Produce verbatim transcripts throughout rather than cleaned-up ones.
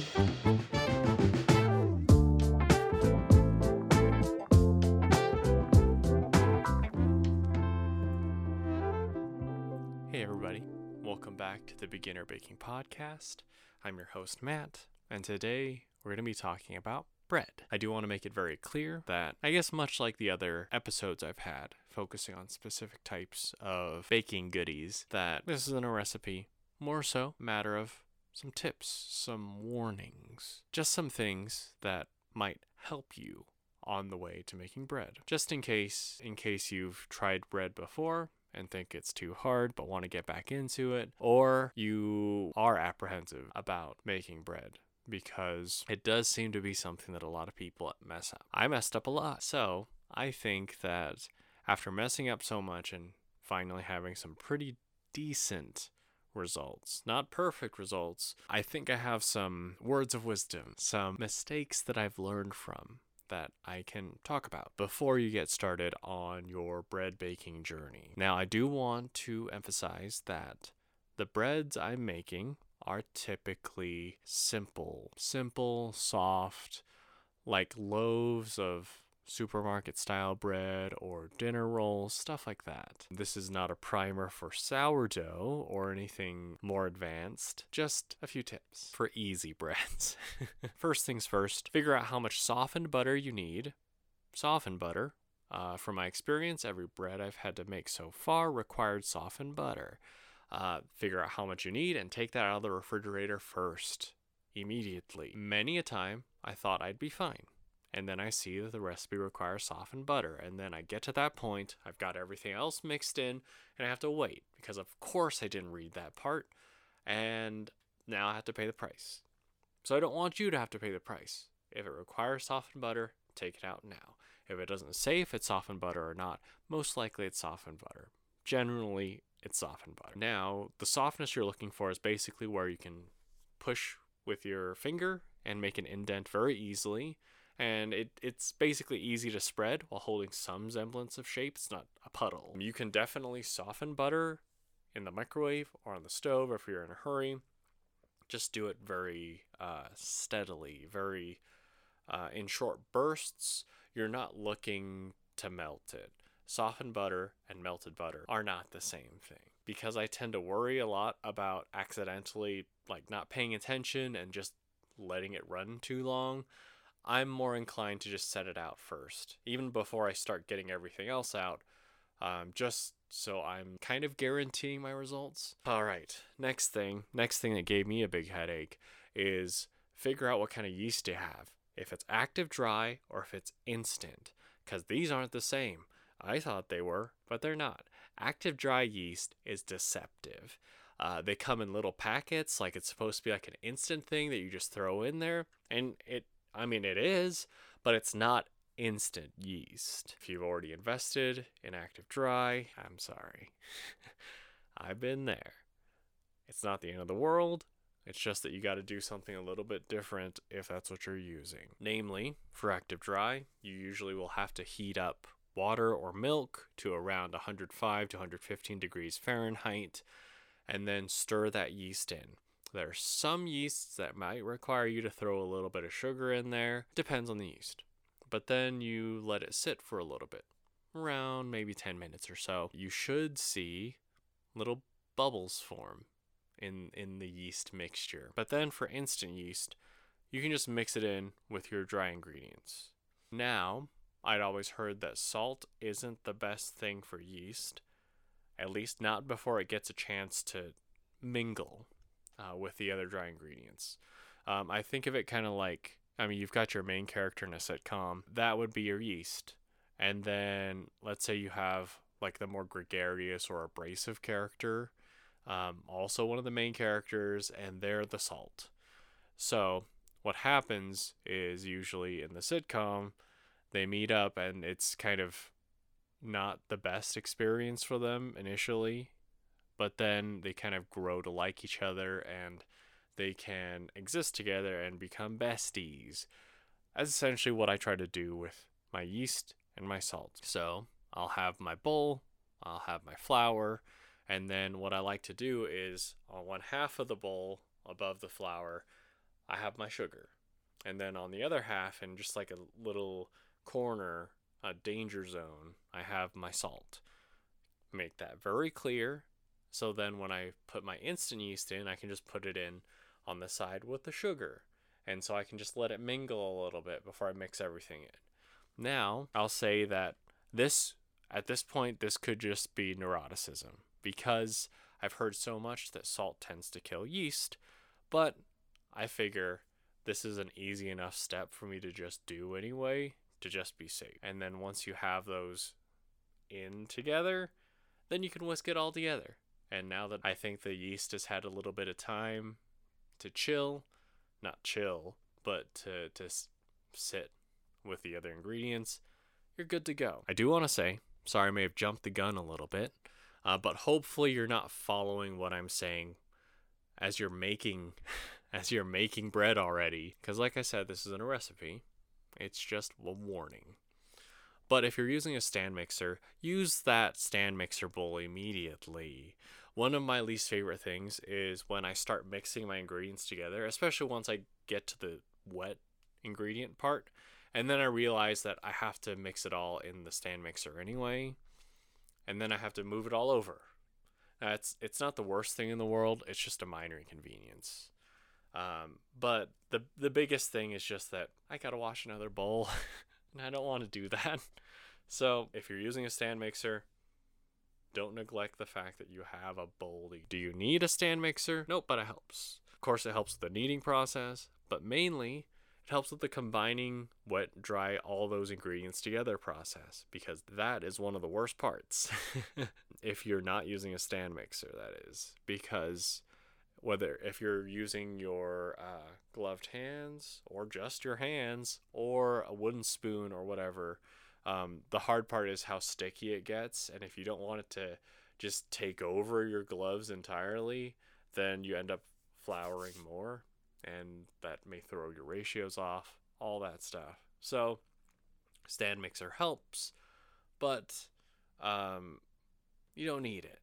Hey everybody, welcome back to the Beginner Baking Podcast. I'm your host Matt, and today we're going to be talking about bread. I do want to make it very clear that, I guess much like the other episodes I've had, focusing on specific types of baking goodies, that this isn't a recipe, more so a matter of some tips, some warnings, just some things that might help you on the way to making bread. Just in case, in case you've tried bread before and think it's too hard but want to get back into it, or you are apprehensive about making bread because it does seem to be something that a lot of people mess up. I messed up a lot. So I think that after messing up so much and finally having some pretty decent results, not perfect results, I think I have some words of wisdom, some mistakes that I've learned from that I can talk about before you get started on your bread baking journey. Now, I do want to emphasize that the breads I'm making are typically simple, simple, soft, like loaves of supermarket style bread or dinner rolls, stuff like that. This is not a primer for sourdough or anything more advanced, just a few tips for easy breads. First things first, figure out how much softened butter you need. Softened butter, uh, from my experience, every bread I've had to make so far required softened butter. Uh, figure out how much you need and take that out of the refrigerator first, immediately. Many a time, I thought I'd be fine. And then I see that the recipe requires softened butter. And then I get to that point, I've got everything else mixed in, and I have to wait because of course I didn't read that part. And now I have to pay the price. So I don't want you to have to pay the price. If it requires softened butter, take it out now. If it doesn't say if it's softened butter or not, most likely it's softened butter. Generally, it's softened butter. Now, the softness you're looking for is basically where you can push with your finger and make an indent very easily. And it, it's basically easy to spread while holding some semblance of shape. It's not a puddle. You can definitely soften butter in the microwave or on the stove if you're in a hurry. Just do it very uh, steadily, very uh, in short bursts. You're not looking to melt it. Softened butter and melted butter are not the same thing. Because I tend to worry a lot about accidentally like not paying attention and just letting it run too long. I'm more inclined to just set it out first, even before I start getting everything else out, um, just so I'm kind of guaranteeing my results. All right, next thing, next thing that gave me a big headache is figure out what kind of yeast you have, if it's active dry or if it's instant, because these aren't the same. I thought they were, but they're not. Active dry yeast is deceptive. Uh, they come in little packets, like it's supposed to be like an instant thing that you just throw in there, and it I mean, it is, but it's not instant yeast. If you've already invested in active dry, I'm sorry. I've been there. It's not the end of the world. It's just that you got to do something a little bit different if that's what you're using. Namely, for active dry, you usually will have to heat up water or milk to around one oh five to one fifteen degrees Fahrenheit and then stir that yeast in. There are some yeasts that might require you to throw a little bit of sugar in there. Depends on the yeast. But then you let it sit for a little bit, around maybe ten minutes or so. You should see little bubbles form in, in the yeast mixture. But then for instant yeast, you can just mix it in with your dry ingredients. Now, I'd always heard that salt isn't the best thing for yeast, at least not before it gets a chance to mingle Uh, with the other dry ingredients. Um, I think of it kind of like, I mean, you've got your main character in a sitcom. That would be your yeast. And then let's say you have like the more gregarious or abrasive character, um, also one of the main characters, and they're the salt. So what happens is usually in the sitcom, they meet up and it's kind of not the best experience for them initially. But then they kind of grow to like each other and they can exist together and become besties. That's essentially what I try to do with my yeast and my salt. So I'll have my bowl, I'll have my flour, and then what I like to do is on one half of the bowl above the flour, I have my sugar. And then on the other half, in just like a little corner, a danger zone, I have my salt. Make that very clear. So then when I put my instant yeast in, I can just put it in on the side with the sugar. And so I can just let it mingle a little bit before I mix everything in. Now, I'll say that this, at this point, this could just be neuroticism, because I've heard so much that salt tends to kill yeast, but I figure this is an easy enough step for me to just do anyway, to just be safe. And then once you have those in together, then you can whisk it all together. And now that I think the yeast has had a little bit of time to chill, not chill, but to, to sit with the other ingredients, you're good to go. I do want to say, sorry, I may have jumped the gun a little bit, uh, but hopefully you're not following what I'm saying as you're making, as you're making bread already. Because like I said, this isn't a recipe. It's just a warning. But if you're using a stand mixer, use that stand mixer bowl immediately. One of my least favorite things is when I start mixing my ingredients together, especially once I get to the wet ingredient part, and then I realize that I have to mix it all in the stand mixer anyway, and then I have to move it all over. Now, it's, it's not the worst thing in the world, it's just a minor inconvenience. Um, but the the biggest thing is just that I gotta wash another bowl, and I don't want to do that. So if you're using a stand mixer, don't neglect the fact that you have a bowl. Do you need a stand mixer? Nope, but it helps. Of course, it helps with the kneading process, but mainly it helps with the combining wet, dry, all those ingredients together process, because that is one of the worst parts. If you're not using a stand mixer, that is, because whether if you're using your uh, gloved hands or just your hands or a wooden spoon or whatever, um, the hard part is how sticky it gets. And if you don't want it to just take over your gloves entirely, then you end up flouring more, and that may throw your ratios off, all that stuff. So stand mixer helps, but um, you don't need it.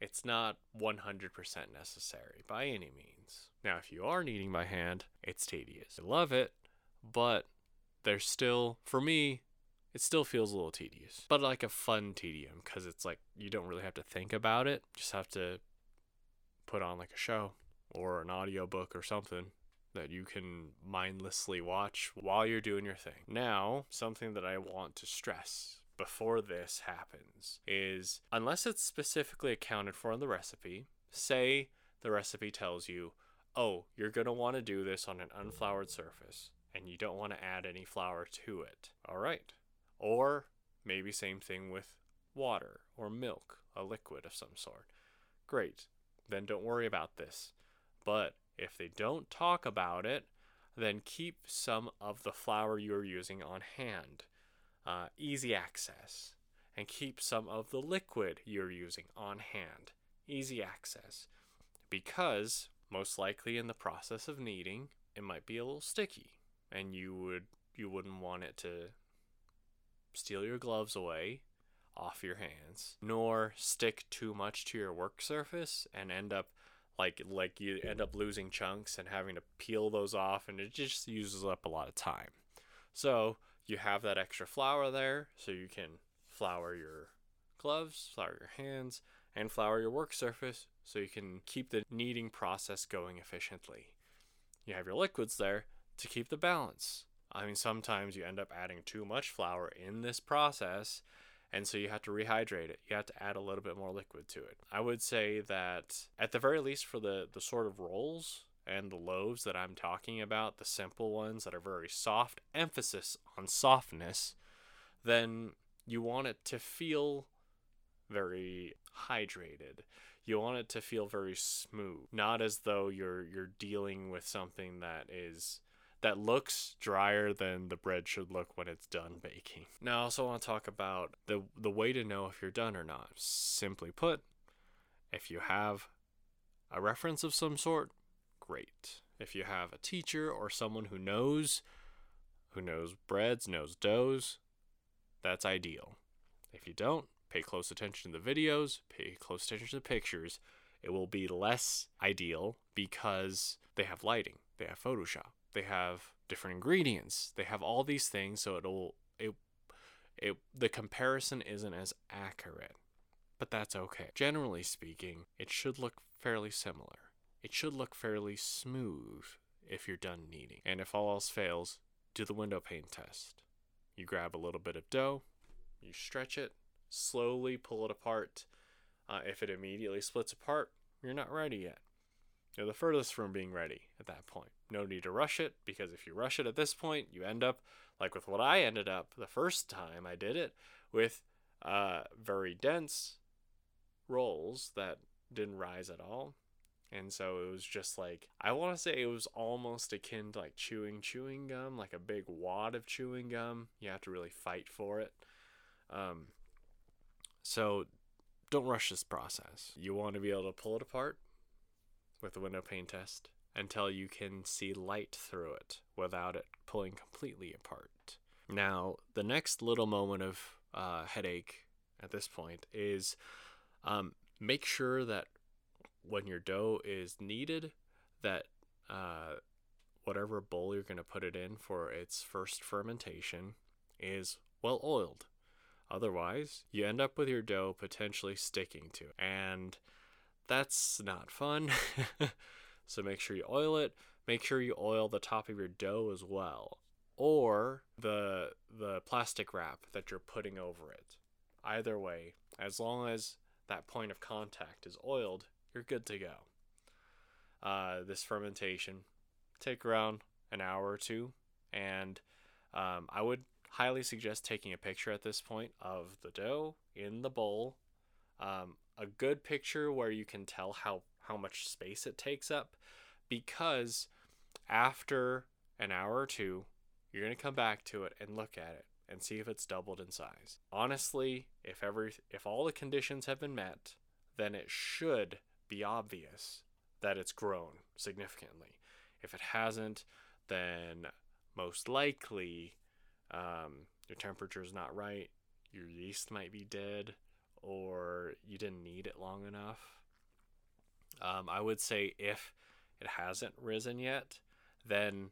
It's not one hundred percent necessary by any means. Now, if you are kneading by hand, it's tedious. I love it, but there's still, for me, it still feels a little tedious. But like a fun tedium, because it's like you don't really have to think about it. Just have to put on like a show or an audiobook or something that you can mindlessly watch while you're doing your thing. Now, something that I want to stress before this happens is, unless it's specifically accounted for in the recipe, say the recipe tells you, oh, you're going to want to do this on an unfloured surface and you don't want to add any flour to it. All right. Or maybe same thing with water or milk, a liquid of some sort. Great. Then don't worry about this. But if they don't talk about it, then keep some of the flour you're using on hand. Uh, easy access, and keep some of the liquid you're using on hand, easy access, because most likely in the process of kneading, it might be a little sticky, and you would you wouldn't want it to steal your gloves away off your hands, nor stick too much to your work surface and end up like like you end up losing chunks and having to peel those off, and it just uses up a lot of time. So you have that extra flour there, so you can flour your gloves, flour your hands, and flour your work surface, so you can keep the kneading process going efficiently. You have your liquids there to keep the balance. I mean, sometimes you end up adding too much flour in this process, and so you have to rehydrate it. You have to add a little bit more liquid to it. I would say that, at the very least, for the, the sort of rolls and the loaves that I'm talking about, the simple ones that are very soft, emphasis on softness, then you want it to feel very hydrated. You want it to feel very smooth, not as though you're you're dealing with something that is that looks drier than the bread should look when it's done baking. Now, I also want to talk about the the way to know if you're done or not. Simply put, if you have a reference of some sort, great. If you have a teacher or someone who knows, who knows breads, knows doughs, that's ideal. If you don't, pay close attention to the videos, pay close attention to the pictures. It will be less ideal because they have lighting. they have Photoshop, they have different ingredients, they have all these things, so it'll it it the comparison isn't as accurate. But that's okay. Generally speaking, it should look fairly similar. It should look fairly smooth if you're done kneading. And if all else fails, do the window pane test. You grab a little bit of dough, you stretch it, slowly pull it apart. Uh, if it immediately splits apart, you're not ready yet. You're the furthest from being ready at that point. No need to rush it, because if you rush it at this point, you end up, like with what I ended up the first time I did it, with uh, very dense rolls that didn't rise at all. And so it was just like, I want to say it was almost akin to like chewing chewing gum, like a big wad of chewing gum. You have to really fight for it. Um, so don't rush this process. You want to be able to pull it apart with the window pane test until you can see light through it without it pulling completely apart. Now, the next little moment of uh, headache at this point is... Um, make sure that when your dough is kneaded, that uh, whatever bowl you're going to put it in for its first fermentation is well oiled. Otherwise, you end up with your dough potentially sticking to it, and that's not fun. So make sure you oil it. Make sure you oil the top of your dough as well, or the the plastic wrap that you're putting over it. Either way, as long as that point of contact is oiled, you're good to go. Uh, this fermentation take around an hour or two, and um, I would highly suggest taking a picture at this point of the dough in the bowl. Um, a good picture where you can tell how, how much space it takes up, because after an hour or two, you're going to come back to it and look at it and see if it's doubled in size. Honestly, if every if all the conditions have been met, then it should be obvious that it's grown significantly. If it hasn't, then most likely um, your temperature is not right, your yeast might be dead, or you didn't knead it long enough. Um, I would say if it hasn't risen yet, then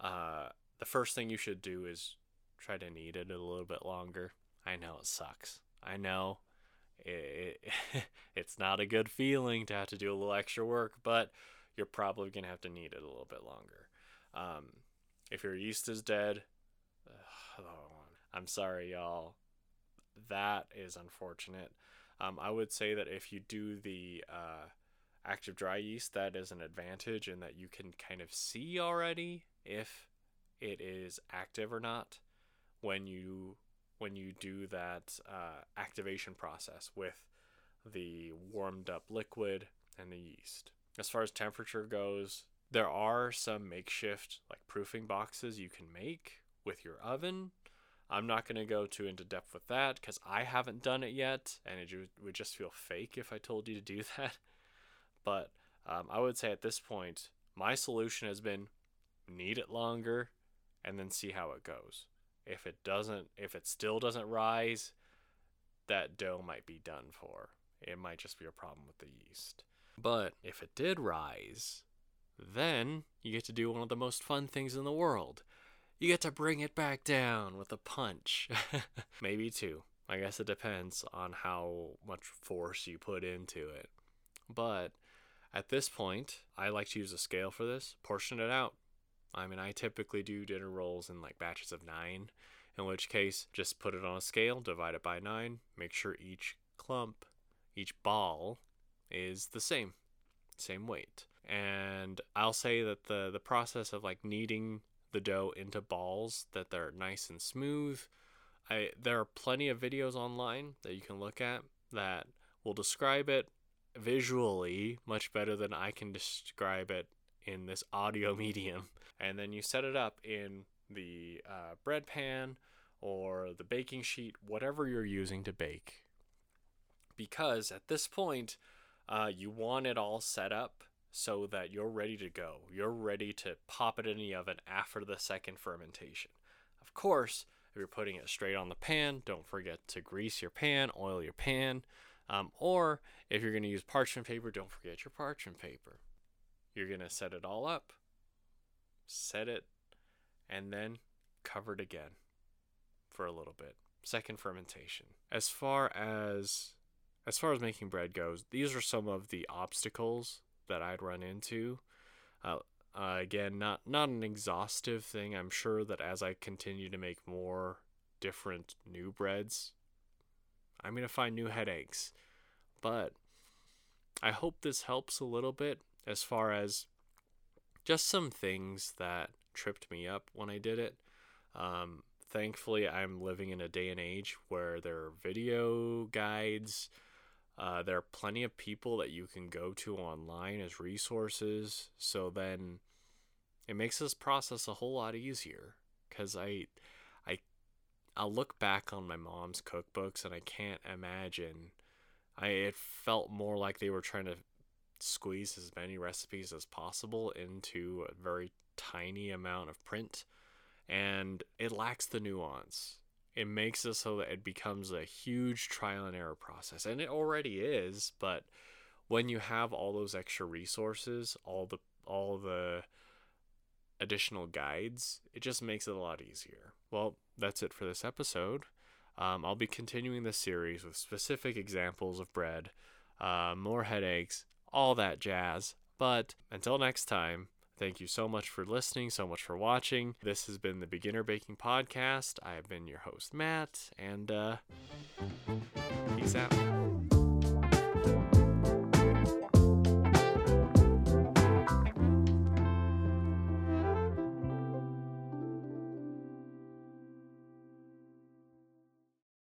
uh, the first thing you should do is try to knead it a little bit longer. I know it sucks. I know it, it it's not a good feeling to have to do a little extra work, but you're probably going to have to knead it a little bit longer. Um, if your yeast is dead, ugh, I'm sorry, y'all. That is unfortunate. Um, I would say that if you do the uh, active dry yeast, that is an advantage in that you can kind of see already if it is active or not. When you when you do that uh, activation process with the warmed up liquid and the yeast. As far as temperature goes, there are some makeshift like proofing boxes you can make with your oven. I'm not going to go too into depth with that because I haven't done it yet, and it would just feel fake if I told you to do that. But um, I would say at this point, my solution has been knead it longer and then see how it goes. If it doesn't, if it still doesn't rise, that dough might be done for. It might just be a problem with the yeast. But if it did rise, then you get to do one of the most fun things in the world. You get to bring it back down with a punch. Maybe two. I guess it depends on how much force you put into it. But at this point, I like to use a scale for this, portion it out. I mean, I typically do dinner rolls in like batches of nine, in which case just put it on a scale, divide it by nine, make sure each clump, each ball is the same, same weight. And I'll say that the, the process of like kneading the dough into balls, that they're nice and smooth. I, there are plenty of videos online that you can look at that will describe it visually much better than I can describe it in this audio medium. And then you set it up in the uh, bread pan or the baking sheet, whatever you're using to bake. Because at this point, uh, you want it all set up so that you're ready to go. You're ready to pop it in the oven after the second fermentation. Of course, if you're putting it straight on the pan, don't forget to grease your pan, oil your pan. Um, or if you're going to use parchment paper, don't forget your parchment paper. You're going to set it all up. set it, and then covered again for a little bit. Second fermentation. As far as as far as making bread goes, these are some of the obstacles that I'd run into. Uh, uh, again, not not an exhaustive thing. I'm sure that as I continue to make more different new breads, I'm going to find new headaches. But I hope this helps a little bit as far as just some things that tripped me up when I did it. Um, thankfully, I'm living in a day and age where there are video guides. Uh, there are plenty of people that you can go to online as resources. So then it makes this process a whole lot easier, because I, I, I'll look back on my mom's cookbooks and I can't imagine. I it felt more like they were trying to squeeze as many recipes as possible into a very tiny amount of print, and it lacks the nuance. It makes it so that it becomes a huge trial and error process, and it already is, but when you have all those extra resources, all the all the additional guides, it just makes it a lot easier. Well, that's it for this episode. Um, I'll be continuing this series with specific examples of bread, uh, more headaches, all that jazz. But until next time, thank you so much for listening, so much for watching. This has been the Beginner Baking Podcast. I have been your host, Matt, and uh, peace out.